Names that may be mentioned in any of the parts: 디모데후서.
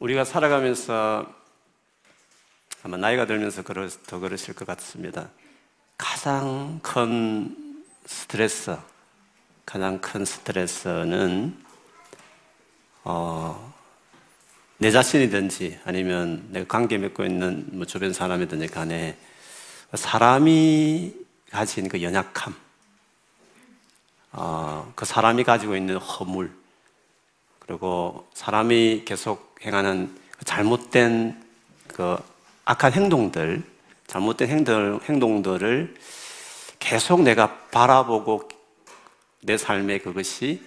우리가 살아가면서 아마 나이가 들면서 더 그러실 것 같습니다. 가장 큰 스트레스는 내 자신이든지 아니면 내가 관계 맺고 있는 뭐 주변 사람이든지 간에 사람이 가진 그 연약함, 그 사람이 가지고 있는 허물, 그리고 사람이 계속 행하는 잘못된 그 악한 행동들, 행동들을 계속 내가 바라보고 내 삶에 그것이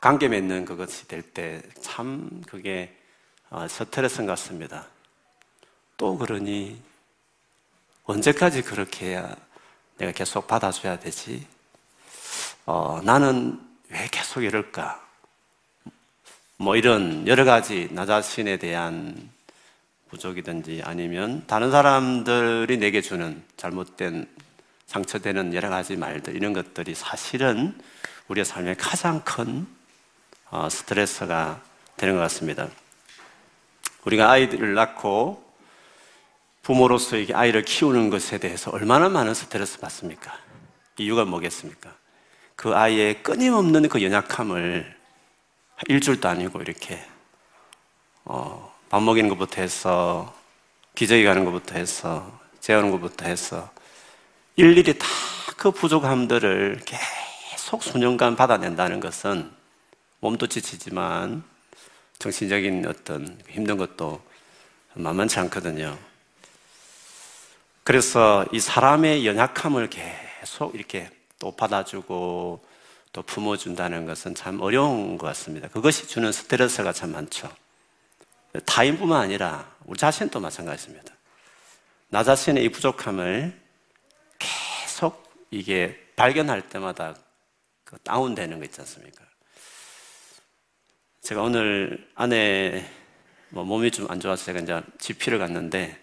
관계 맺는 그것이 될 때 참 그게 스트레스 같습니다. 또 그러니 언제까지 그렇게 해야 내가 계속 받아줘야 되지? 나는 왜 계속 이럴까? 뭐 이런 여러 가지 나 자신에 대한 부족이든지 아니면 다른 사람들이 내게 주는 잘못된 상처되는 여러 가지 말들, 이런 것들이 사실은 우리의 삶의 가장 큰 스트레스가 되는 것 같습니다. 우리가 아이들을 낳고 부모로서 이게 아이를 키우는 것에 대해서 얼마나 많은 스트레스 받습니까? 이유가 뭐겠습니까? 그 아이의 끊임없는 그 연약함을 일주일도 아니고 이렇게 밥 먹이는 것부터 해서 기저귀 가는 것부터 해서 재우는 것부터 해서 일일이 다 그 부족함들을 계속 수년간 받아낸다는 것은 몸도 지치지만 정신적인 어떤 힘든 것도 만만치 않거든요. 그래서 이 사람의 연약함을 계속 이렇게 또 받아주고 또 품어준다는 것은 참 어려운 것 같습니다. 그것이 주는 스트레스가 참 많죠. 타인뿐만 아니라 우리 자신도 마찬가지입니다. 나 자신의 이 부족함을 계속 이게 발견할 때마다 그 다운되는 거 있지 않습니까? 제가 오늘 아내 몸이 좀 안 좋아서 제가 이제 GP를 갔는데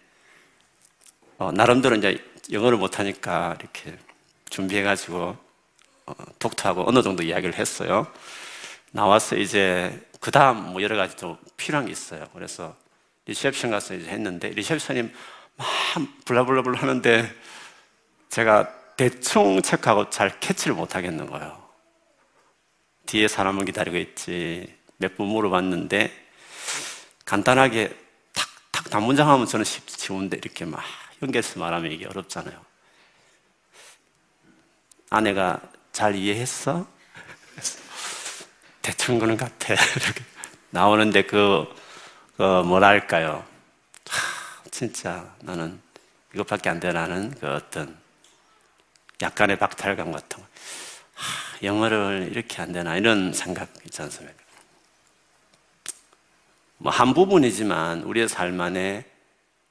나름대로 이제 영어를 못하니까 이렇게 준비해가지고 독터하고 어느 정도 이야기를 했어요. 나와서 이제 그 다음 뭐 여러 가지 또 필요한 게 있어요. 그래서 리셉션 가서 이제 했는데 리셉션이 막 블라블라블라 하는데 제가 대충 체크하고 잘 캐치를 못 하겠는 거예요. 뒤에 사람은 기다리고 있지. 몇 번 물어봤는데 간단하게 탁탁 단문장 하면 저는 쉬운데 이렇게 막 연결해서 말하면 이게 어렵잖아요. 아내가 잘 이해했어? 대충 그런 것 같아. 이렇게 나오는데 뭐랄까요. 진짜 나는 이것밖에 안 되라는 그 어떤 약간의 박탈감 같은 거. 영어를 이렇게 안 되나 이런 생각 있지 않습니까? 뭐 한 부분이지만 우리의 삶 안에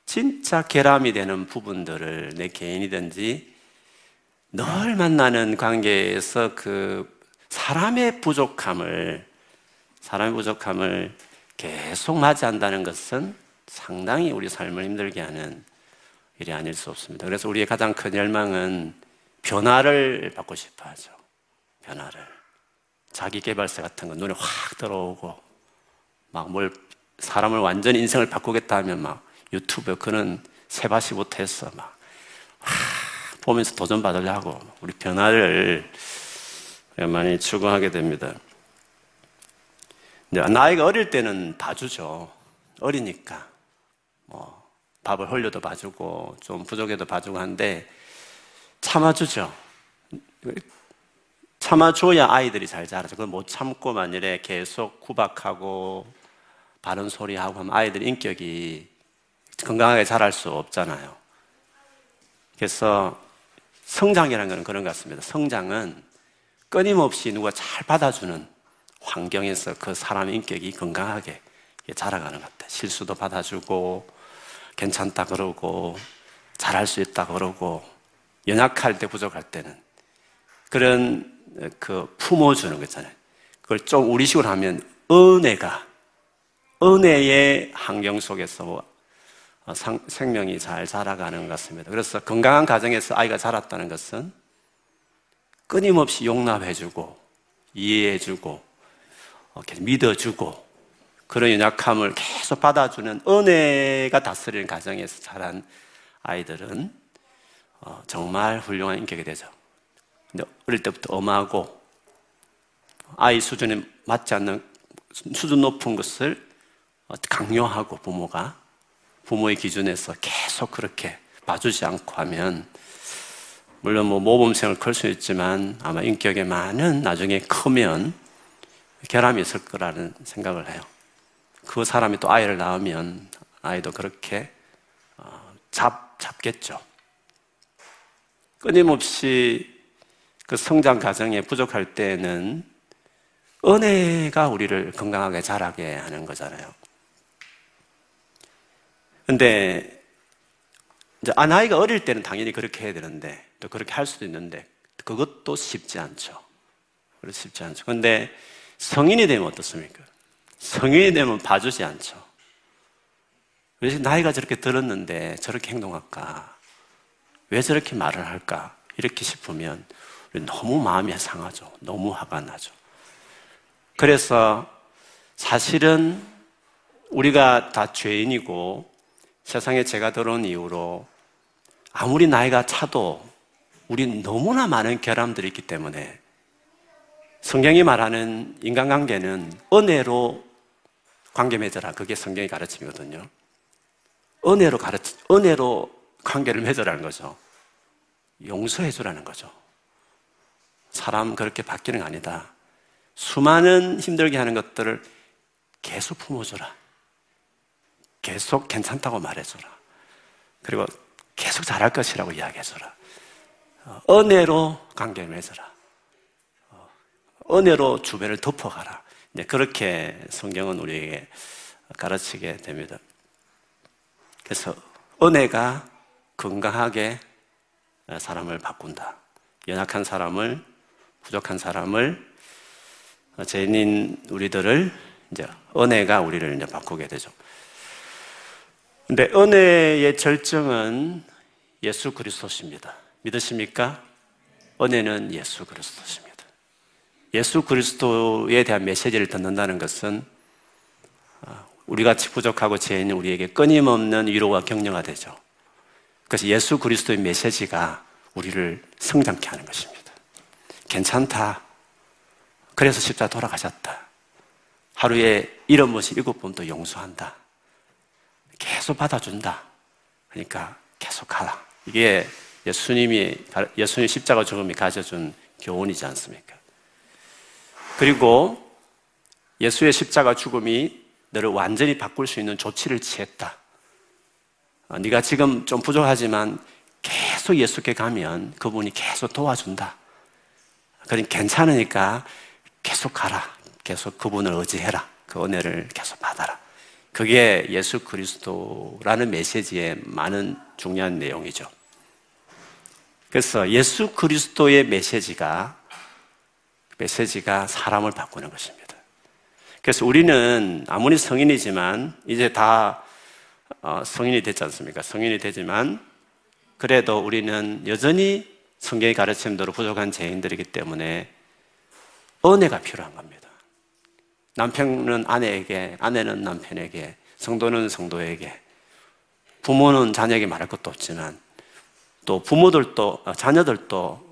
진짜 결함이 되는 부분들을 내 개인이든지 늘 만나는 관계에서 사람의 부족함을 계속 맞이한다는 것은 상당히 우리 삶을 힘들게 하는 일이 아닐 수 없습니다. 그래서 우리의 가장 큰 열망은 변화를 받고 싶어 하죠. 변화를. 자기 개발서 같은 거 눈에 확 들어오고, 막 사람을 완전히 인생을 바꾸겠다 하면 막 유튜브에 그는 세바시부터 해서 막, 보면서 도전 받으려고 우리 변화를 많이 추구하게 됩니다. 나이가 어릴 때는 봐주죠. 어리니까 뭐 밥을 흘려도 봐주고 좀 부족해도 봐주고 한데 참아주죠. 참아줘야 아이들이 잘 자라죠. 그걸 못 참고 만일에 계속 구박하고 바른 소리하고 하면 아이들 인격이 건강하게 자랄 수 없잖아요. 그래서 성장이라는 건 그런 것 같습니다. 성장은 끊임없이 누가 잘 받아주는 환경에서 그 사람의 인격이 건강하게 자라가는 것 같아요. 실수도 받아주고 괜찮다 그러고 잘할 수 있다 그러고 연약할 때 부족할 때는 그런 그 품어주는 거 있잖아요. 그걸 좀 우리식으로 하면 은혜의 환경 속에서 생명이 잘 자라가는 것 같습니다. 그래서 건강한 가정에서 아이가 자랐다는 것은 끊임없이 용납해주고 이해해주고 믿어주고 그런 연약함을 계속 받아주는 은혜가 다스리는 가정에서 자란 아이들은 정말 훌륭한 인격이 되죠. 근데 어릴 때부터 엄하고 아이 수준에 맞지 않는 수준 높은 것을 강요하고 부모의 기준에서 계속 그렇게 봐주지 않고 하면 물론 모범생을 클 수 있지만 아마 인격에 많은 나중에 크면 결함이 있을 거라는 생각을 해요. 그 사람이 또 아이를 낳으면 아이도 그렇게 잡겠죠. 끊임없이 그 성장 과정에 부족할 때에는 은혜가 우리를 건강하게 자라게 하는 거잖아요. 근데 이제 아이가 어릴 때는 당연히 그렇게 해야 되는데 또 그렇게 할 수도 있는데 그것도 쉽지 않죠. 그런데 성인이 되면 어떻습니까? 성인이 되면 봐주지 않죠. 왜 나이가 저렇게 들었는데 저렇게 행동할까? 왜 저렇게 말을 할까? 이렇게 싶으면 너무 마음이 상하죠. 너무 화가 나죠. 그래서 사실은 우리가 다 죄인이고 세상에 죄가 들어온 이후로 아무리 나이가 차도 우린 너무나 많은 결함들이 있기 때문에 성경이 말하는 인간관계는 은혜로 관계 맺어라. 그게 성경의 가르침이거든요. 은혜로 관계를 맺으라는 거죠. 용서해 주라는 거죠. 사람 그렇게 바뀌는 거 아니다. 수많은 힘들게 하는 것들을 계속 품어줘라. 계속 괜찮다고 말해줘라. 그리고 계속 잘할 것이라고 이야기해줘라. 은혜로 관계를 맺어라. 은혜로 주변을 덮어가라. 이제 그렇게 성경은 우리에게 가르치게 됩니다. 그래서 은혜가 건강하게 사람을 바꾼다. 연약한 사람을, 부족한 사람을, 죄인인 우리들을 이제 은혜가 우리를 이제 바꾸게 되죠. 근데 은혜의 절정은 예수 그리스도십니다. 믿으십니까? 은혜는 예수 그리스도십니다. 예수 그리스도에 대한 메시지를 듣는다는 것은 우리가 부족하고 죄인 우리에게 끊임없는 위로와 격려가 되죠. 그래서 예수 그리스도의 메시지가 우리를 성장케 하는 것입니다. 괜찮다. 그래서 십자가 돌아가셨다. 하루에 이런 모습 7번도 용서한다. 계속 받아준다. 그러니까 계속 가라. 이게 예수님 십자가 죽음이 가져준 교훈이지 않습니까? 그리고 예수의 십자가 죽음이 너를 완전히 바꿀 수 있는 조치를 취했다. 네가 지금 좀 부족하지만 계속 예수께 가면 그분이 계속 도와준다. 그러니 괜찮으니까 계속 가라. 계속 그분을 의지해라. 그 은혜를 계속 받아라. 그게 예수 그리스도라는 메시지의 많은 중요한 내용이죠. 그래서 예수 그리스도의 메시지가 사람을 바꾸는 것입니다. 그래서 우리는 아무리 성인이지만 이제 다 성인이 됐지 않습니까? 성인이 되지만 그래도 우리는 여전히 성경의 가르침대로 부족한 죄인들이기 때문에 은혜가 필요한 겁니다. 남편은 아내에게, 아내는 남편에게, 성도는 성도에게, 부모는 자녀에게 말할 것도 없지만 또 부모들도, 자녀들도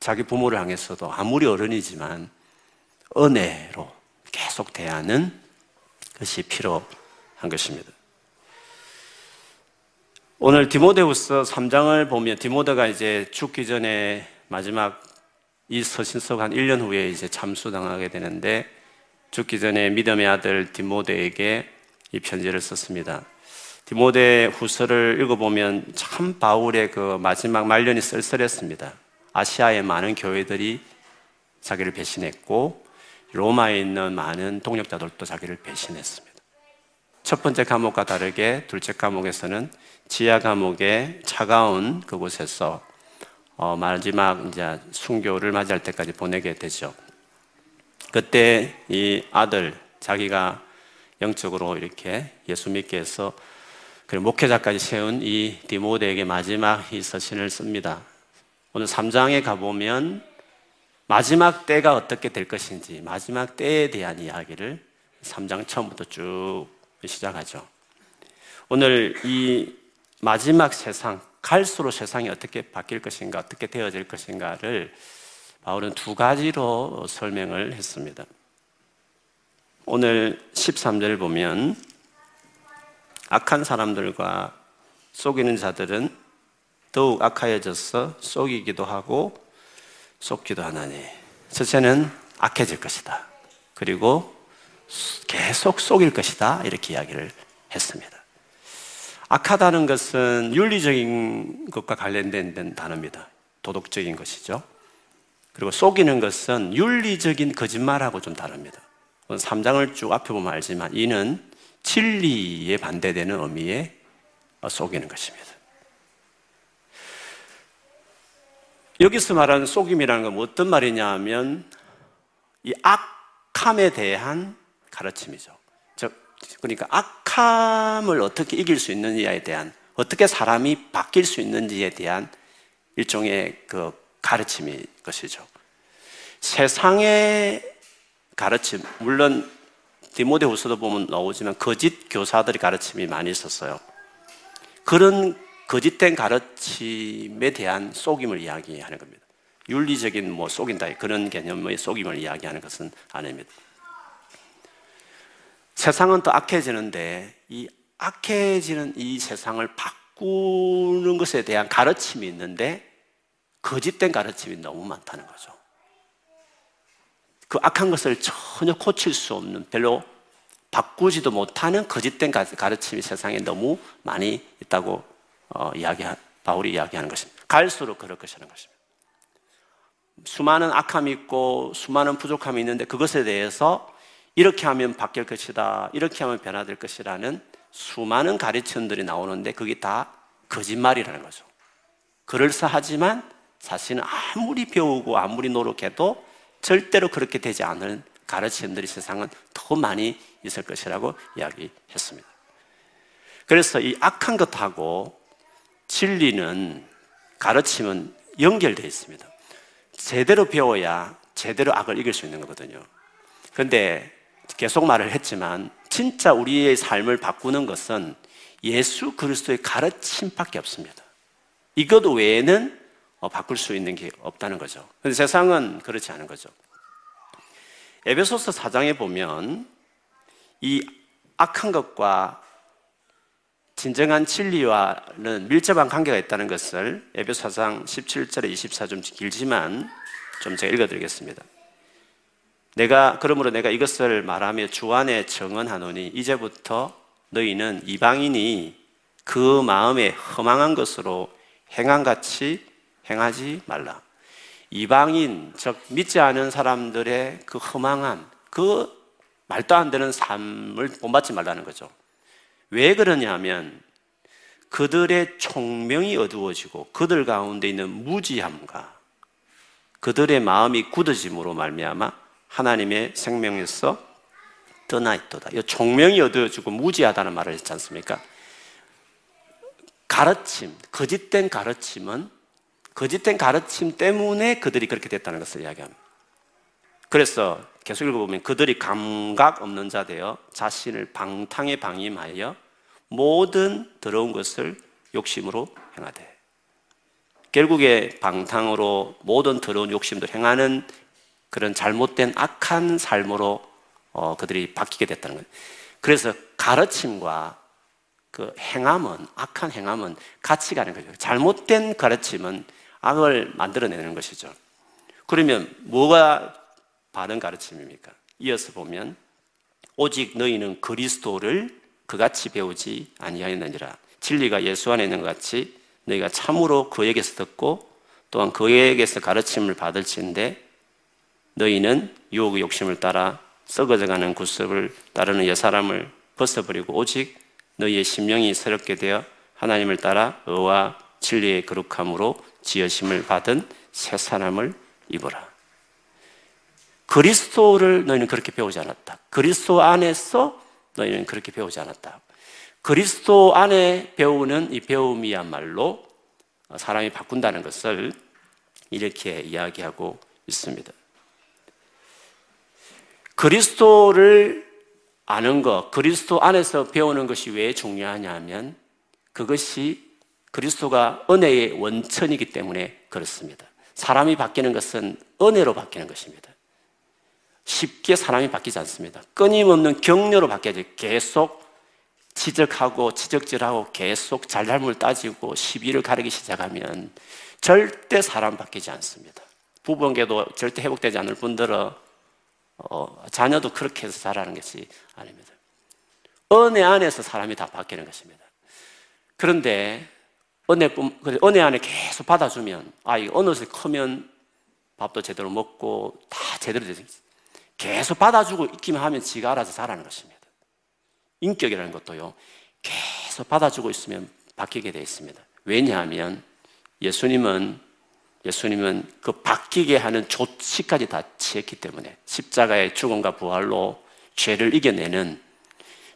자기 부모를 향해서도 아무리 어른이지만 은혜로 계속 대하는 것이 필요한 것입니다. 오늘 디모데후서 3장을 보면 디모데가 이제 죽기 전에 마지막 이 서신서가 한 1년 후에 이제 참수당하게 되는데 죽기 전에 믿음의 아들 디모데에게 이 편지를 썼습니다. 디모데후서를 읽어보면 참 바울의 그 마지막 말년이 쓸쓸했습니다. 아시아의 많은 교회들이 자기를 배신했고 로마에 있는 많은 동역자들도 자기를 배신했습니다. 첫 번째 감옥과 다르게 둘째 감옥에서는 지하 감옥의 차가운 그곳에서 마지막 이제 순교를 맞이할 때까지 보내게 되죠. 그때 이 아들 자기가 영적으로 이렇게 예수 믿게 해서 그리고 목회자까지 세운 이 디모데에게 마지막 이 서신을 씁니다. 오늘 3장에 가보면 마지막 때가 어떻게 될 것인지 마지막 때에 대한 이야기를 3장 처음부터 쭉 시작하죠. 오늘 이 마지막 세상, 갈수록 세상이 어떻게 바뀔 것인가, 어떻게 되어질 것인가를 바울은 두 가지로 설명을 했습니다. 오늘 13절을 보면 악한 사람들과 속이는 자들은 더욱 악하여져서 속이기도 하고 속기도 하나니 첫째는 악해질 것이다. 그리고 계속 속일 것이다. 이렇게 이야기를 했습니다. 악하다는 것은 윤리적인 것과 관련된 단어입니다. 도덕적인 것이죠. 그리고 속이는 것은 윤리적인 거짓말하고 좀 다릅니다. 3장을 쭉 앞에 보면 알지만 이는 진리에 반대되는 의미의 속이는 것입니다. 여기서 말하는 속임이라는 건 어떤 말이냐 하면 이 악함에 대한 가르침이죠. 그러니까 악함을 어떻게 이길 수 있는지에 대한, 어떻게 사람이 바뀔 수 있는지에 대한 일종의 그 가르침이 것이죠. 세상의 가르침, 물론 디모데후서도 보면 나오지만 거짓 교사들의 가르침이 많이 있었어요. 그런 거짓된 가르침에 대한 속임을 이야기하는 겁니다. 윤리적인 뭐 속인다 그런 개념의 속임을 이야기하는 것은 아닙니다. 세상은 또 악해지는데 이 악해지는 이 세상을 바꾸는 것에 대한 가르침이 있는데 거짓된 가르침이 너무 많다는 거죠. 그 악한 것을 전혀 고칠 수 없는, 별로 바꾸지도 못하는 거짓된 가르침이 세상에 너무 많이 있다고 바울이 이야기하는 것입니다. 갈수록 그럴 것이라는 것입니다. 수많은 악함이 있고 수많은 부족함이 있는데 그것에 대해서 이렇게 하면 바뀔 것이다, 이렇게 하면 변화될 것이라는 수많은 가르침들이 나오는데 그게 다 거짓말이라는 거죠. 그럴싸하지만 사실은 아무리 배우고 아무리 노력해도 절대로 그렇게 되지 않은 가르침들이 세상은 더 많이 있을 것이라고 이야기했습니다. 그래서 이 악한 것하고 진리는, 가르침은 연결되어 있습니다. 제대로 배워야 제대로 악을 이길 수 있는 거거든요. 그런데 계속 말을 했지만 진짜 우리의 삶을 바꾸는 것은 예수 그리스도의 가르침밖에 없습니다. 이것 외에는 바꿀 수 있는 게 없다는 거죠. 그런데 세상은 그렇지 않은 거죠. 에베소서 4장에 보면 이 악한 것과 진정한 진리와는 밀접한 관계가 있다는 것을 에베소서 4장 17절에 24, 좀 길지만 좀 제가 읽어드리겠습니다. 그러므로 내가 이것을 말하며 주 안에 정언하노니 이제부터 너희는 이방인이 그 마음에 허망한 것으로 행함같이 행하지 말라. 이방인, 즉 믿지 않은 사람들의 그 허망한, 그 말도 안 되는 삶을 본받지 말라는 거죠. 왜 그러냐면 그들의 총명이 어두워지고 그들 가운데 있는 무지함과 그들의 마음이 굳어짐으로 말미암아 하나님의 생명에서 떠나 있도다. 이 총명이 어두워지고 무지하다는 말을 했지 않습니까? 가르침, 거짓된 가르침은 거짓된 가르침 때문에 그들이 그렇게 됐다는 것을 이야기합니다. 그래서 계속 읽어보면 그들이 감각 없는 자 되어 자신을 방탕에 방임하여 모든 더러운 것을 욕심으로 행하되, 결국에 방탕으로 모든 더러운 욕심도 행하는 그런 잘못된 악한 삶으로 그들이 바뀌게 됐다는 거예요. 그래서 가르침과 그 행함은, 악한 행함은 같이 가는 거죠. 잘못된 가르침은 악을 만들어내는 것이죠. 그러면 뭐가 바른 가르침입니까? 이어서 보면 오직 너희는 그리스도를 그같이 배우지 아니하였느니라. 진리가 예수 안에 있는 것 같이 너희가 참으로 그에게서 듣고 또한 그에게서 가르침을 받을진대 너희는 유혹의 욕심을 따라 썩어져가는 구습을 따르는 옛사람을 벗어버리고 오직 너희의 심령이 새롭게 되어 하나님을 따라 의와 진리의 거룩함으로 지으심을 받은 새 사람을 입어라. 그리스도를 너희는 그렇게 배우지 않았다. 그리스도 안에서 너희는 그렇게 배우지 않았다. 그리스도 안에 배우는 이 배움이야말로 사람이 바꾼다는 것을 이렇게 이야기하고 있습니다. 그리스도를 아는 것, 그리스도 안에서 배우는 것이 왜 중요하냐 하면 그것이 그리스도가 은혜의 원천이기 때문에 그렇습니다. 사람이 바뀌는 것은 은혜로 바뀌는 것입니다. 쉽게 사람이 바뀌지 않습니다. 끊임없는 격려로 바뀌어야 돼요. 계속 지적하고 지적질하고 계속 잘잘못을 따지고 시비를 가리기 시작하면 절대 사람 바뀌지 않습니다. 부부관계도 절대 회복되지 않을 뿐더러 자녀도 그렇게 해서 자라는 것이 아닙니다. 은혜 안에서 사람이 다 바뀌는 것입니다. 그런데 은혜 안에 계속 받아주면 아이 어느새 크면 밥도 제대로 먹고 다 제대로 되죠. 계속 받아주고 있기만 하면 지가 알아서 자라는 것입니다. 인격이라는 것도요, 계속 받아주고 있으면 바뀌게 되어 있습니다. 왜냐하면 예수님은 그 바뀌게 하는 조치까지 다 취했기 때문에 십자가의 죽음과 부활로 죄를 이겨내는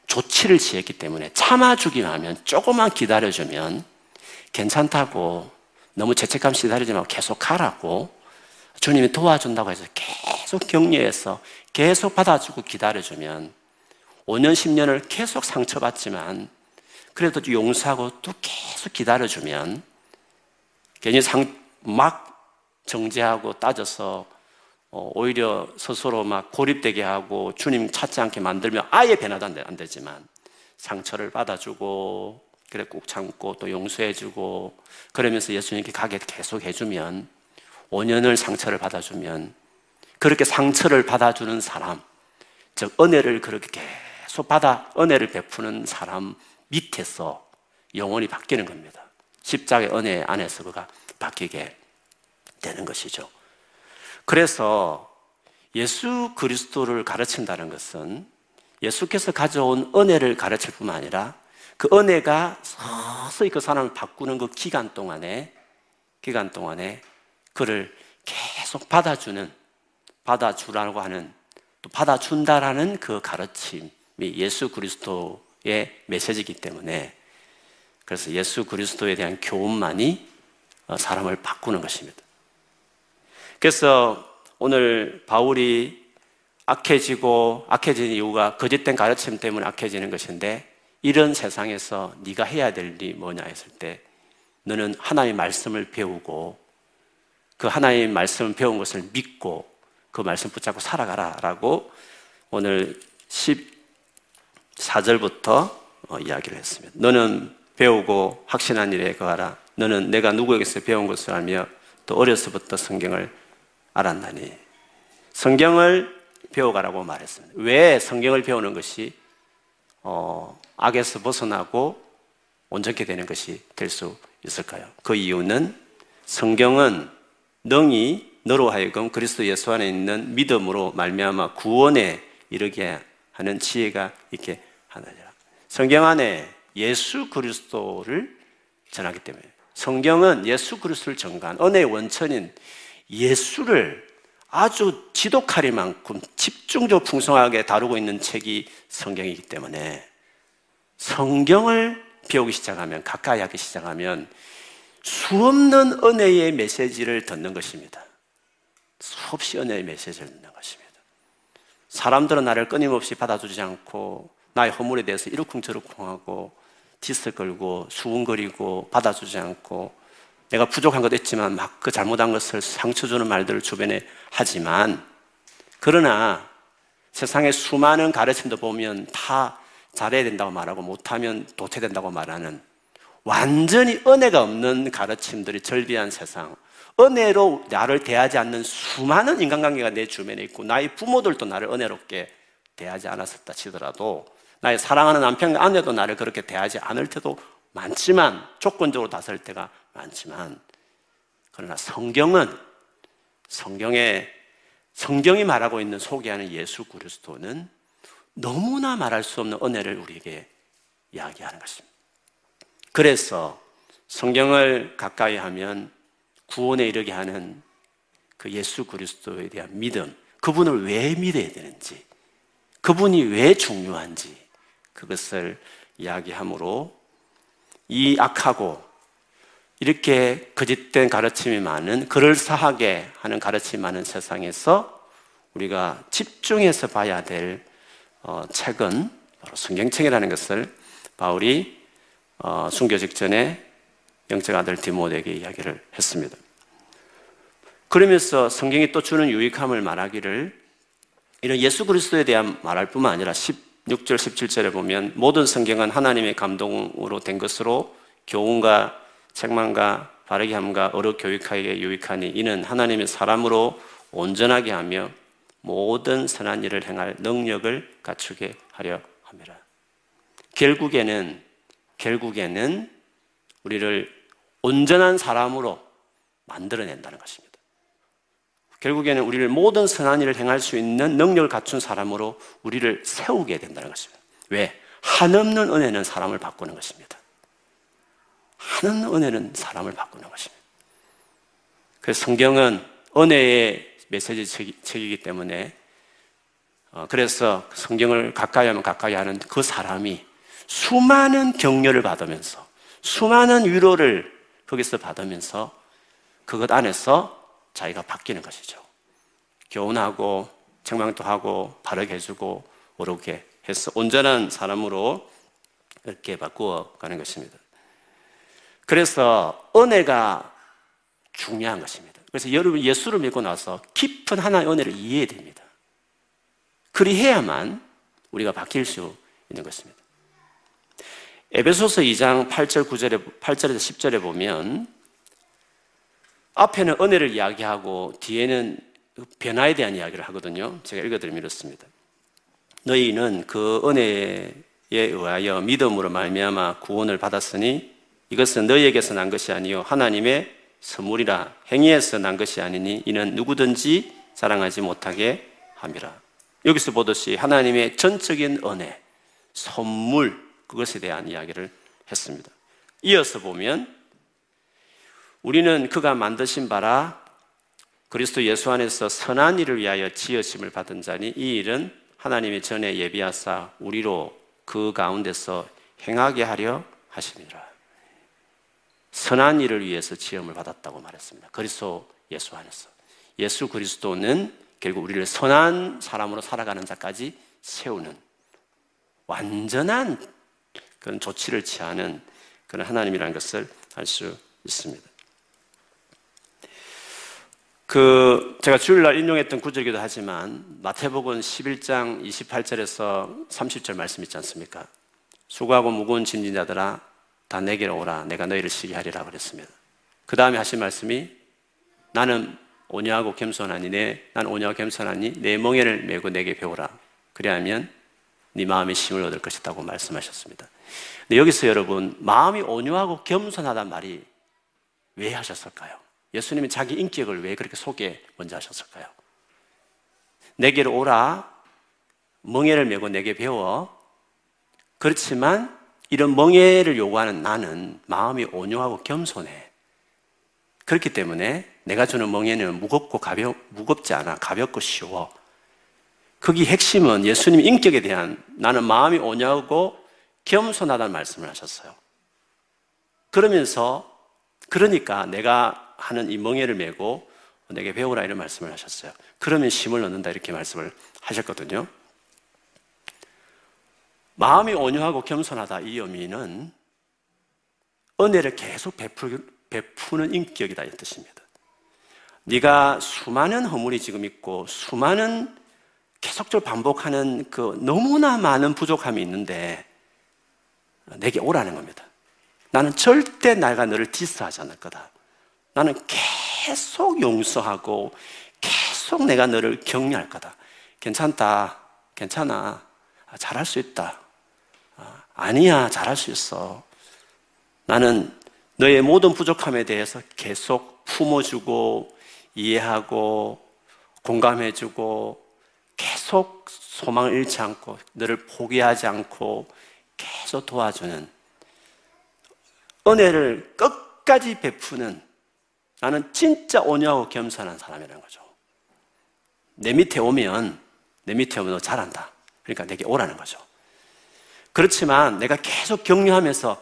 조치를 취했기 때문에 참아주기만 하면, 조금만 기다려주면 괜찮다고, 너무 죄책감 시달리지 말고 계속 가라고 주님이 도와준다고 해서 계속 격려해서 계속 받아주고 기다려주면 5년, 10년을 계속 상처받지만 그래도 용서하고 또 계속 기다려주면, 괜히 막 정죄하고 따져서 오히려 스스로 막 고립되게 하고 주님 찾지 않게 만들면 아예 변화도 안 되지만, 상처를 받아주고 그래 꾹 참고 또 용서해주고 그러면서 예수님께 가게 계속 해주면, 5년을 상처를 받아주면, 그렇게 상처를 받아주는 사람, 즉 은혜를 그렇게 계속 받아 은혜를 베푸는 사람 밑에서 영혼이 바뀌는 겁니다. 십자가의 은혜 안에서 그가 바뀌게 되는 것이죠. 그래서 예수 그리스도를 가르친다는 것은 예수께서 가져온 은혜를 가르칠 뿐만 아니라 그 은혜가 서서히 그 사람을 바꾸는 그 기간 동안에 그를 계속 받아주라고 하는, 또 받아준다라는 그 가르침이 예수 그리스도의 메시지이기 때문에, 그래서 예수 그리스도에 대한 교훈만이 사람을 바꾸는 것입니다. 그래서 오늘 바울이 악해진 이유가 거짓된 가르침 때문에 악해지는 것인데, 이런 세상에서 네가 해야 될 일이 뭐냐 했을 때 너는 하나님의 말씀을 배우고 그 하나님의 말씀을 배운 것을 믿고 그 말씀 붙잡고 살아가라 라고 오늘 14절부터 이야기를 했습니다. 너는 배우고 확신한 일에 거하라. 너는 내가 누구에게서 배운 것을 알며 또 어려서부터 성경을 알았나니. 성경을 배워가라고 말했습니다. 왜 성경을 배우는 것이 악에서 벗어나고 온전케 되는 것이 될 수 있을까요? 그 이유는 성경은 능히 너로 하여금 그리스도 예수 안에 있는 믿음으로 말미암아 구원에 이르게 하는 지혜가 있게 하느니라. 성경 안에 예수 그리스도를 전하기 때문에, 성경은 예수 그리스도를 전한 은혜의 원천인 예수를 아주 지독하리만큼 집중적으로 풍성하게 다루고 있는 책이 성경이기 때문에, 성경을 배우기 시작하면, 가까이 하기 시작하면 수없는 은혜의 메시지를 듣는 것입니다. 수없이 은혜의 메시지를 듣는 것입니다. 사람들은 나를 끊임없이 받아주지 않고 나의 허물에 대해서 이러쿵저러쿵 하고 디스 걸고 수군거리고 받아주지 않고, 내가 부족한 것도 있지만 막 그 잘못한 것을 상처주는 말들을 주변에 하지만, 그러나 세상의 수많은 가르침도 보면 다 잘해야 된다고 말하고 못하면 도태된다고 말하는, 완전히 은혜가 없는 가르침들이 절비한 세상, 은혜로 나를 대하지 않는 수많은 인간관계가 내 주변에 있고, 나의 부모들도 나를 은혜롭게 대하지 않았었다 치더라도, 나의 사랑하는 남편과 아내도 나를 그렇게 대하지 않을 때도 많지만, 조건적으로 다스릴 때가 많지만, 그러나 성경이 말하고 있는, 소개하는 예수 그리스도는 너무나 말할 수 없는 은혜를 우리에게 이야기하는 것입니다. 그래서 성경을 가까이 하면 구원에 이르게 하는 그 예수 그리스도에 대한 믿음, 그분을 왜 믿어야 되는지, 그분이 왜 중요한지, 그것을 이야기함으로 이 악하고 이렇게 거짓된 가르침이 많은, 그럴싸하게 하는 가르침이 많은 세상에서 우리가 집중해서 봐야 될 책은 바로 성경책이라는 것을 바울이 순교 직전에 영적 아들 디모데에게 이야기를 했습니다. 그러면서 성경이 또 주는 유익함을 말하기를 이런 예수 그리스도에 대한 말할 뿐만 아니라 16절, 17절에 보면 모든 성경은 하나님의 감동으로 된 것으로 교훈과 책망과 바르게 함과 어려 교육하기에 유익하니 이는 하나님의 사람으로 온전하게 하며 모든 선한 일을 행할 능력을 갖추게 하려 함이라. 결국에는 우리를 온전한 사람으로 만들어낸다는 것입니다. 결국에는 우리를 모든 선한 일을 행할 수 있는 능력을 갖춘 사람으로 우리를 세우게 된다는 것입니다. 왜? 한없는 은혜는 사람을 바꾸는 것입니다. 한없는 은혜는 사람을 바꾸는 것입니다. 그래서 성경은 은혜의 메시지 책이기 때문에 그래서 성경을 가까이 하면 가까이 하는 그 사람이 수많은 격려를 받으면서 수많은 위로를 거기서 받으면서 그것 안에서 자기가 바뀌는 것이죠. 교훈하고 책망도 하고 바르게 해주고 오르게 해서 온전한 사람으로 이렇게 바꾸어 가는 것입니다. 그래서 은혜가 중요한 것입니다. 그래서 여러분 예수를 믿고 나서 깊은 하나의 은혜를 이해해야 됩니다. 그리해야만 우리가 바뀔 수 있는 것입니다. 에베소서 2장 8절 9절에 8절에서 10절에 보면 앞에는 은혜를 이야기하고 뒤에는 변화에 대한 이야기를 하거든요. 제가 읽어드리면 이렇습니다. 너희는 그 은혜에 의하여 믿음으로 말미암아 구원을 받았으니 이것은 너희에게서 난 것이 아니요 하나님의 선물이라. 행위에서 난 것이 아니니 이는 누구든지 자랑하지 못하게 함이라. 여기서 보듯이 하나님의 전적인 은혜, 선물, 그것에 대한 이야기를 했습니다. 이어서 보면 우리는 그가 만드신 바라 그리스도 예수 안에서 선한 일을 위하여 지으심을 받은 자니 이 일은 하나님이 전에 예비하사 우리로 그 가운데서 행하게 하려 하심이라. 선한 일을 위해서 지음을 받았다고 말했습니다. 그리스도 예수 안에서. 예수 그리스도는 결국 우리를 선한 사람으로 살아가는 자까지 세우는 완전한 그런 조치를 취하는 그런 하나님이라는 것을 알 수 있습니다. 제가 주일날 인용했던 구절이기도 하지만 마태복음 11장 28절에서 30절 말씀 있지 않습니까? 수고하고 무거운 짐진 자들아 다 내게로 오라 내가 너희를 쉬게 하리라 그랬습니다. 그 다음에 하신 말씀이 나는 온유하고 겸손하니 내 멍에를 메고 내게 배우라 그리하면 네 마음이 힘을 얻을 것이라고 말씀하셨습니다. 근데 여기서 여러분 마음이 온유하고 겸손하다는 말이 왜 하셨을까요? 예수님이 자기 인격을 왜 그렇게 소개 먼저 하셨을까요? 내게로 오라, 멍에를 메고 내게 배워. 그렇지만 이런 멍에를 요구하는 나는 마음이 온유하고 겸손해. 그렇기 때문에 내가 주는 멍에는 무겁지 않아. 가볍고 쉬워. 거기 핵심은 예수님 인격에 대한 나는 마음이 온유하고 겸손하다는 말씀을 하셨어요. 그러니까 내가 하는 이 멍에를 메고 내게 배우라 이런 말씀을 하셨어요. 그러면 힘을 얻는다 이렇게 말씀을 하셨거든요. 마음이 온유하고 겸손하다 이 의미는 은혜를 계속 베푸는 인격이다 이 뜻입니다. 네가 수많은 허물이 지금 있고 수많은 계속적으로 반복하는 그 너무나 많은 부족함이 있는데 내게 오라는 겁니다. 나는 절대 내가 너를 디스하지 않을 거다. 나는 계속 용서하고 계속 내가 너를 격려할 거다. 괜찮다. 괜찮아. 잘할 수 있다. 아니야. 잘할 수 있어. 나는 너의 모든 부족함에 대해서 계속 품어주고 이해하고 공감해주고 계속 소망을 잃지 않고 너를 포기하지 않고 계속 도와주는 은혜를 끝까지 베푸는 나는 진짜 온유하고 겸손한 사람이라는 거죠. 내 밑에 오면 너 잘한다. 그러니까 내게 오라는 거죠. 그렇지만 내가 계속 격려하면서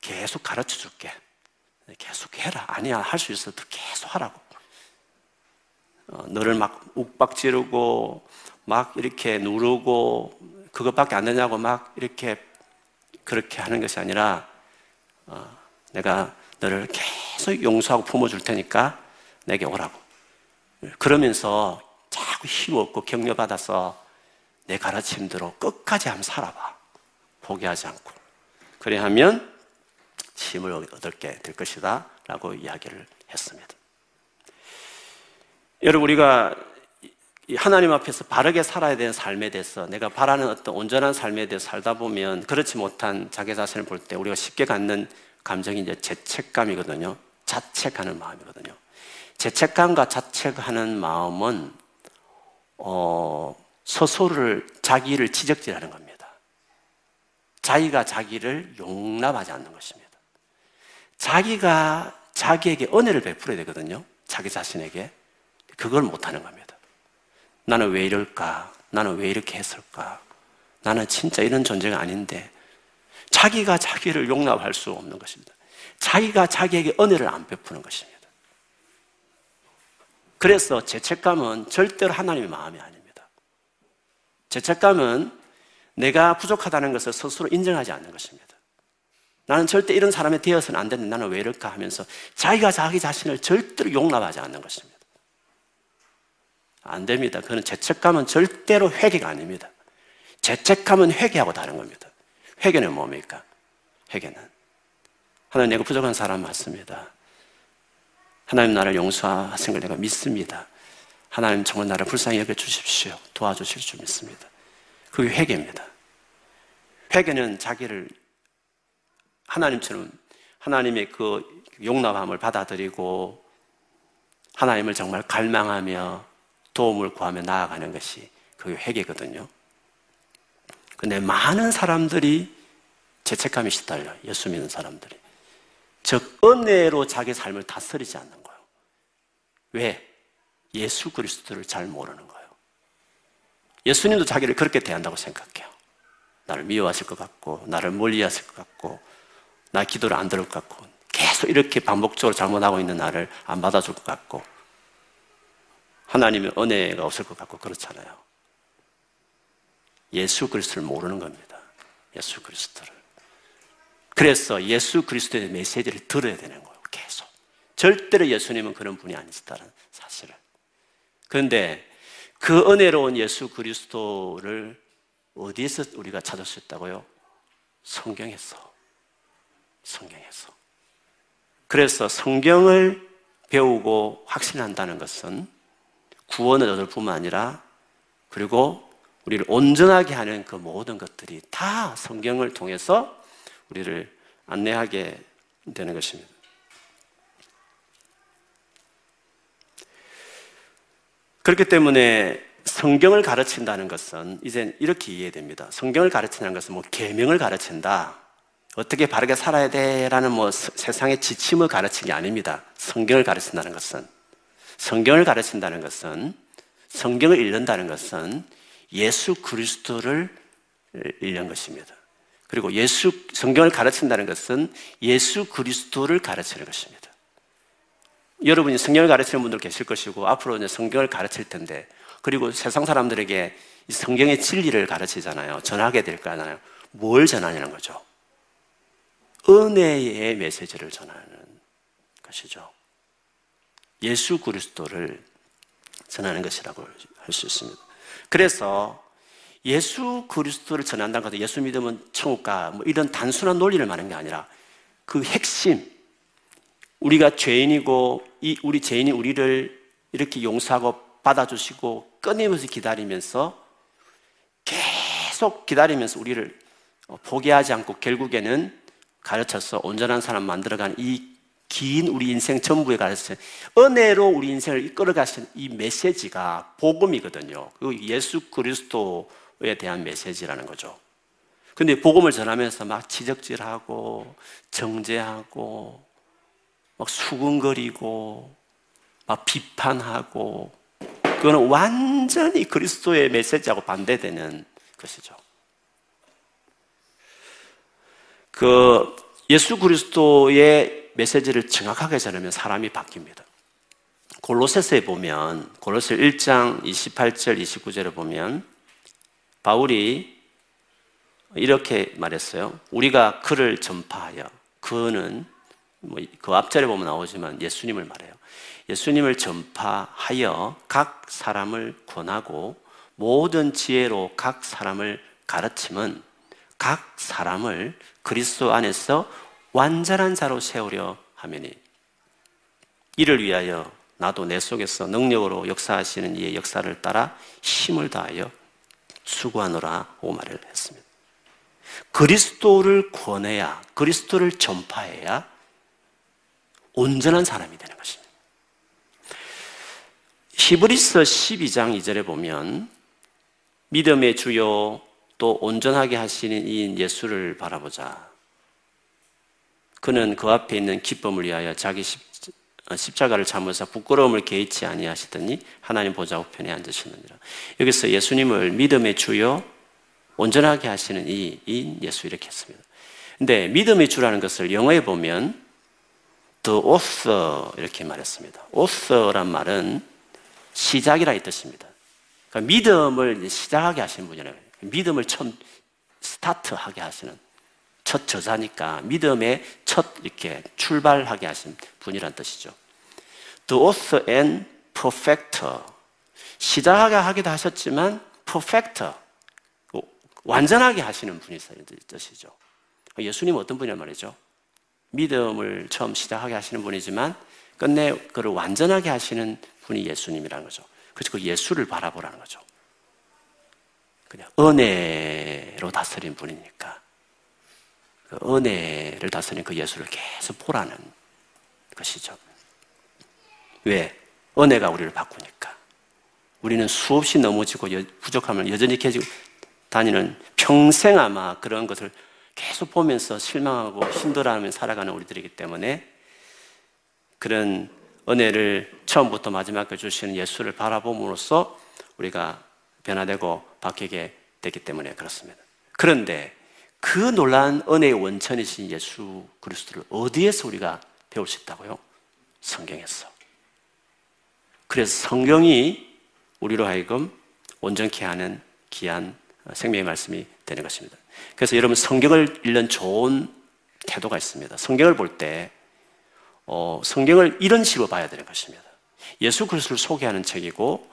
계속 가르쳐 줄게. 계속 해라. 아니야, 할 수 있어. 계속 하라고. 너를 막 욱박지르고 막 이렇게 누르고 그것밖에 안 되냐고 막 이렇게 그렇게 하는 것이 아니라 내가 너를 계속 용서하고 품어줄 테니까 내게 오라고. 그러면서 자꾸 힘 없고 격려받아서 내 가르침대로 끝까지 한번 살아봐. 포기하지 않고. 그래야 하면 힘을 얻게 될 것이다 라고 이야기를 했습니다. 여러분, 우리가 하나님 앞에서 바르게 살아야 되는 삶에 대해서, 내가 바라는 어떤 온전한 삶에 대해서 살다 보면 그렇지 못한 자기 자신을 볼 때 우리가 쉽게 갖는 감정이 이제 죄책감이거든요. 자책하는 마음이거든요. 죄책감과 자책하는 마음은 스스로를, 자기를 지적질하는 겁니다. 자기가 자기를 용납하지 않는 것입니다. 자기가 자기에게 은혜를 베풀어야 되거든요. 자기 자신에게. 그걸 못하는 겁니다. 나는 왜 이럴까? 나는 왜 이렇게 했을까? 나는 진짜 이런 존재가 아닌데. 자기가 자기를 용납할 수 없는 것입니다. 자기가 자기에게 은혜를 안 베푸는 것입니다. 그래서 죄책감은 절대로 하나님의 마음이 아닙니다. 죄책감은 내가 부족하다는 것을 스스로 인정하지 않는 것입니다. 나는 절대 이런 사람이 되어서는 안 되는데 나는 왜 이럴까 하면서 자기가 자기 자신을 절대로 용납하지 않는 것입니다. 안 됩니다. 그건 죄책감은 절대로 회개가 아닙니다. 죄책감은 회개하고 다른 겁니다. 회개는 뭡니까? 회개는 하나님, 내가 부족한 사람 맞습니다. 하나님, 나를 용서하신 걸 내가 믿습니다. 하나님, 정말 나를 불쌍히 여겨주십시오. 도와주실 줄 믿습니다. 그게 회개입니다. 회개는 자기를 하나님처럼, 하나님의 그 용납함을 받아들이고 하나님을 정말 갈망하며 도움을 구하며 나아가는 것이 그게 회개거든요. 근데 많은 사람들이 죄책감이 시달려요. 예수 믿는 사람들이. 즉, 은혜로 자기 삶을 다스리지 않는 거예요. 왜? 예수 그리스도를 잘 모르는 거예요. 예수님도 자기를 그렇게 대한다고 생각해요. 나를 미워하실 것 같고, 나를 멀리하실 것 같고, 나 기도를 안 들을 것 같고, 계속 이렇게 반복적으로 잘못하고 있는 나를 안 받아줄 것 같고, 하나님의 은혜가 없을 것 같고 그렇잖아요. 예수 그리스도를 모르는 겁니다. 예수 그리스도를. 그래서 예수 그리스도의 메시지를 들어야 되는 거예요. 계속. 절대로 예수님은 그런 분이 아니시다라는 사실을. 그런데 그 은혜로운 예수 그리스도를 어디에서 우리가 찾을 수 있다고요? 성경에서. 성경에서. 그래서 성경을 배우고 확신한다는 것은 구원을 얻을 뿐만 아니라, 그리고 우리를 온전하게 하는 그 모든 것들이 다 성경을 통해서 우리를 안내하게 되는 것입니다. 그렇기 때문에 성경을 가르친다는 것은 이제 이렇게 이해됩니다. 성경을 가르친다는 것은 계명을 가르친다, 어떻게 바르게 살아야 돼라는 세상의 지침을 가르치는 게 아닙니다. 성경을 가르친다는 것은, 성경을 가르친다는 것은, 성경을 읽는다는 것은 예수 그리스도를 읽는 것입니다. 그리고 성경을 가르친다는 것은 예수 그리스도를 가르치는 것입니다. 여러분이 성경을 가르치는 분들 계실 것이고, 앞으로 이제 성경을 가르칠 텐데, 그리고 세상 사람들에게 이 성경의 진리를 가르치잖아요. 전하게 될 거잖아요. 뭘 전하냐는 거죠. 은혜의 메시지를 전하는 것이죠. 예수 그리스도를 전하는 것이라고 할 수 있습니다. 그래서 예수 그리스도를 전한다는 것은 예수 믿으면 천국 가, 뭐 이런 단순한 논리를 말하는 게 아니라 그 핵심, 우리가 죄인이고 우리 죄인이 우리를 이렇게 용서하고 받아주시고 끊임없이 기다리면서, 계속 기다리면서 우리를 포기하지 않고 결국에는 가르쳐서 온전한 사람 만들어가는 이 긴 우리 인생 전부에 가르치신, 은혜로 우리 인생을 이끌어가신 이 메시지가 복음이거든요. 그 예수 그리스도에 대한 메시지라는 거죠. 근데 복음을 전하면서 막 지적질하고 정죄하고 막 수군거리고 막 비판하고, 그거는 완전히 그리스도의 메시지하고 반대되는 것이죠. 그 예수 그리스도의 메시지를 정확하게 전하면 사람이 바뀝니다. 골로새서에 보면, 골로새 1장 28절 29절에 보면 바울이 이렇게 말했어요. 우리가 그를 전파하여, 그는 뭐 그 앞절에 보면 나오지만 예수님을 말해요. 예수님을 전파하여 각 사람을 권하고 모든 지혜로 각 사람을 가르침은 각 사람을 그리스도 안에서 완전한 자로 세우려 하매니 이를 위하여 나도 내 속에서 능력으로 역사하시는 이의 역사를 따라 힘을 다하여 수고하노라고 말을 했습니다. 그리스도를 권해야, 그리스도를 전파해야 온전한 사람이 되는 것입니다. 히브리서 12장 2절에 보면 믿음의 주요 또 온전하게 하시는 이인 예수를 바라보자. 그는 그 앞에 있는 기쁨을 위하여 자기 십자가를 참으사 부끄러움을 개의치 아니하시더니 하나님 보좌 우편에 앉으시느니라. 여기서 예수님을 믿음의 주요 온전하게 하시는 이인 예수 이렇게 했습니다. 근데 믿음의 주라는 것을 영어에 보면 The author 이렇게 말했습니다. author란 말은 시작이라 이 뜻입니다. 그러니까 믿음을 시작하게 하시는 분이라고 해요. 믿음을 처음 스타트하게 하시는 첫 저자니까 믿음의 첫 이렇게 출발하게 하신 분이란 뜻이죠. The author and perfecter. 시작하게 하기도 하셨지만 perfecter. 완전하게 하시는 분이라는 뜻이죠. 예수님은 어떤 분이란 말이죠? 믿음을 처음 시작하게 하시는 분이지만 끝내 그를 완전하게 하시는 분이 예수님이라는 거죠. 그래서 그 예수를 바라보라는 거죠. 그냥 은혜로 다스린 분이니까 그 은혜를 다스린 그 예수를 계속 보라는 것이죠. 왜? 은혜가 우리를 바꾸니까. 우리는 수없이 넘어지고 부족함을 여전히 계속 다니는 평생 아마 그런 것을 계속 보면서 실망하고 힘들어하며 살아가는 우리들이기 때문에 그런 은혜를 처음부터 마지막까지 주시는 예수를 바라봄으로써 우리가 변화되고 바뀌게 됐기 때문에 그렇습니다. 그런데 그 놀라운 은혜의 원천이신 예수 그리스도를 어디에서 우리가 배울 수 있다고요? 성경에서. 그래서 성경이 우리로 하여금 온전케 하는 귀한 생명의 말씀이 되는 것입니다. 그래서 여러분 성경을 읽는 좋은 태도가 있습니다. 성경을 볼 때 성경을 이런 식으로 봐야 되는 것입니다. 예수 그리스도를 소개하는 책이고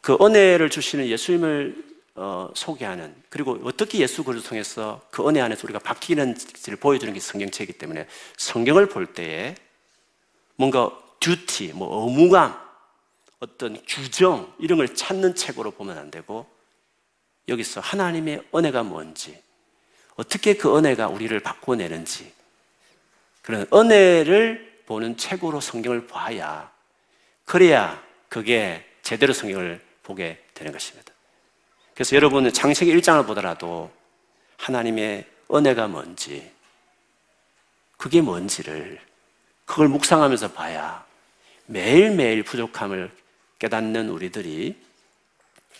그 은혜를 주시는 예수님을 소개하는 그리고 어떻게 예수 그리스도를 통해서 그 은혜 안에서 우리가 바뀌는지를 보여주는 게 성경책이기 때문에 성경을 볼 때에 뭔가 듀티, 뭐 의무감, 어떤 규정 이런 걸 찾는 책으로 보면 안 되고 여기서 하나님의 은혜가 뭔지 어떻게 그 은혜가 우리를 바꿔내는지 그런 은혜를 보는 책으로 성경을 봐야 그래야 그게 제대로 성경을 보게 되는 것입니다. 그래서 여러분은 창세기 1장을 보더라도 하나님의 은혜가 뭔지 그게 뭔지를 그걸 묵상하면서 봐야 매일매일 부족함을 깨닫는 우리들이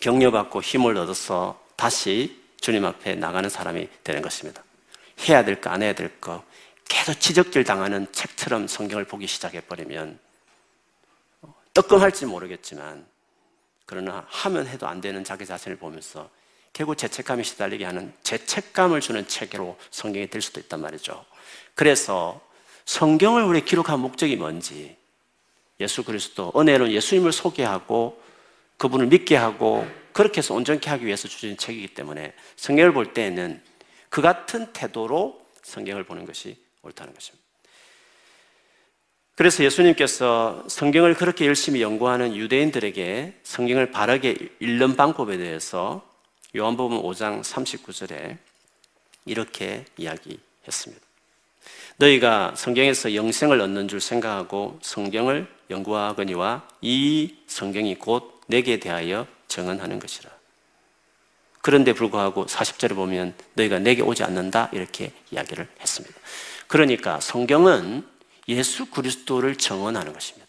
격려받고 힘을 얻어서 다시 주님 앞에 나가는 사람이 되는 것입니다. 해야 될 거 안 해야 될 거 계속 지적질 당하는 책처럼 성경을 보기 시작해버리면 뜨끔할지 모르겠지만 그러나 하면 해도 안 되는 자기 자신을 보면서 결국 죄책감에 시달리게 하는 죄책감을 주는 책으로 성경이 될 수도 있단 말이죠. 그래서 성경을 우리 기록한 목적이 뭔지 예수 그리스도 은혜로운 예수님을 소개하고 그분을 믿게 하고 그렇게 해서 온전케 하기 위해서 주신 책이기 때문에 성경을 볼 때에는 그 같은 태도로 성경을 보는 것이 옳다는 것입니다. 그래서 예수님께서 성경을 그렇게 열심히 연구하는 유대인들에게 성경을 바르게 읽는 방법에 대해서 요한복음 5장 39절에 이렇게 이야기했습니다. 너희가 성경에서 영생을 얻는 줄 생각하고 성경을 연구하거니와 이 성경이 곧 내게 대하여 증언하는 것이라. 그런데 불구하고 40절에 보면 너희가 내게 오지 않는다 이렇게 이야기를 했습니다. 그러니까 성경은 예수 그리스도를 증언하는 것입니다.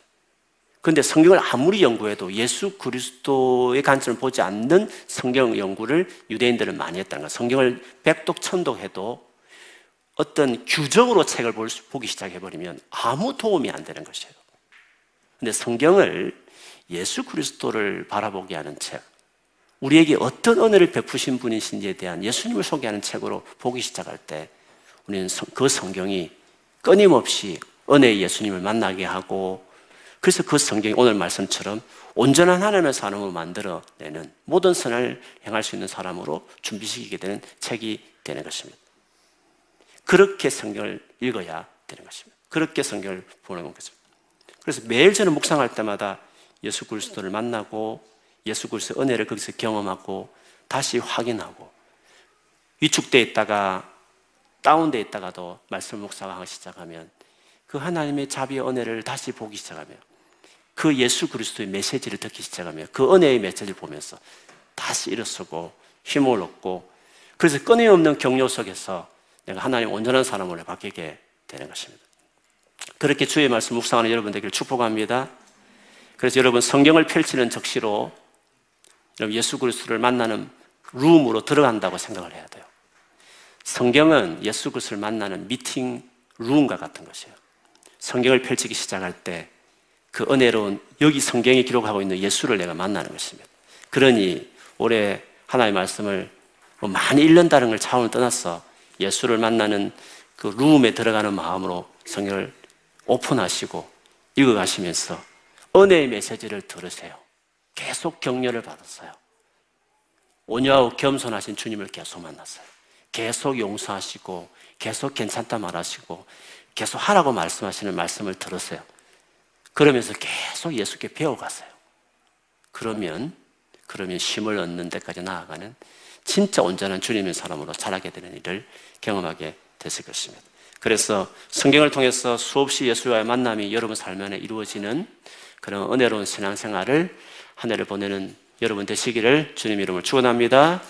그런데 성경을 아무리 연구해도 예수 그리스도의 관점을 보지 않는 성경 연구를 유대인들은 많이 했다는 거예요. 성경을 백독천독해도 어떤 규정으로 책을 보기 시작해버리면 아무 도움이 안 되는 것이에요. 그런데 성경을 예수 그리스도를 바라보게 하는 책, 우리에게 어떤 은혜를 베푸신 분이신지에 대한 예수님을 소개하는 책으로 보기 시작할 때 우리는 그 성경이 끊임없이 은혜의 예수님을 만나게 하고, 그래서 그 성경이 오늘 말씀처럼 온전한 하나님의 사람을 만들어내는 모든 선을 행할 수 있는 사람으로 준비시키게 되는 책이 되는 것입니다. 그렇게 성경을 읽어야 되는 것입니다. 그렇게 성경을 보는 것입니다. 그래서 매일 저는 묵상할 때마다 예수 그리스도를 만나고 예수 그리스도의 은혜를 거기서 경험하고 다시 확인하고, 위축되어 있다가 다운되어 있다가도 말씀 묵상하기 시작하면 그 하나님의 자비의 은혜를 다시 보기 시작하며 그 예수 그리스도의 메시지를 듣기 시작하며 그 은혜의 메시지를 보면서 다시 일어서고 힘을 얻고, 그래서 끊임없는 격려 속에서 내가 하나님 온전한 사람으로 바뀌게 되는 것입니다. 그렇게 주의 말씀 묵상하는 여러분들에게 축복합니다. 그래서 여러분 성경을 펼치는 적시로 여러분 예수 그리스도를 만나는 룸으로 들어간다고 생각을 해야 돼요. 성경은 예수 그리스도를 만나는 미팅 룸과 같은 것이에요. 성경을 펼치기 시작할 때 그 은혜로운 여기 성경이 기록하고 있는 예수를 내가 만나는 것입니다. 그러니 올해 하나님의 말씀을 많이 읽는다는 걸 차원을 떠나서 예수를 만나는 그 룸에 들어가는 마음으로 성경을 오픈하시고 읽어가시면서 은혜의 메시지를 들으세요. 계속 격려를 받았어요. 온유하고 겸손하신 주님을 계속 만났어요. 계속 용서하시고 계속 괜찮다 말하시고 계속 하라고 말씀하시는 말씀을 들으세요. 그러면서 계속 예수께 배워가세요. 그러면 힘을 얻는 데까지 나아가는 진짜 온전한 주님의 사람으로 자라게 되는 일을 경험하게 됐을 것입니다. 그래서 성경을 통해서 수없이 예수와의 만남이 여러분 삶 안에 이루어지는 그런 은혜로운 신앙생활을 한 해를 보내는 여러분 되시기를 주님 이름으로 축원합니다.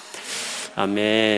아멘.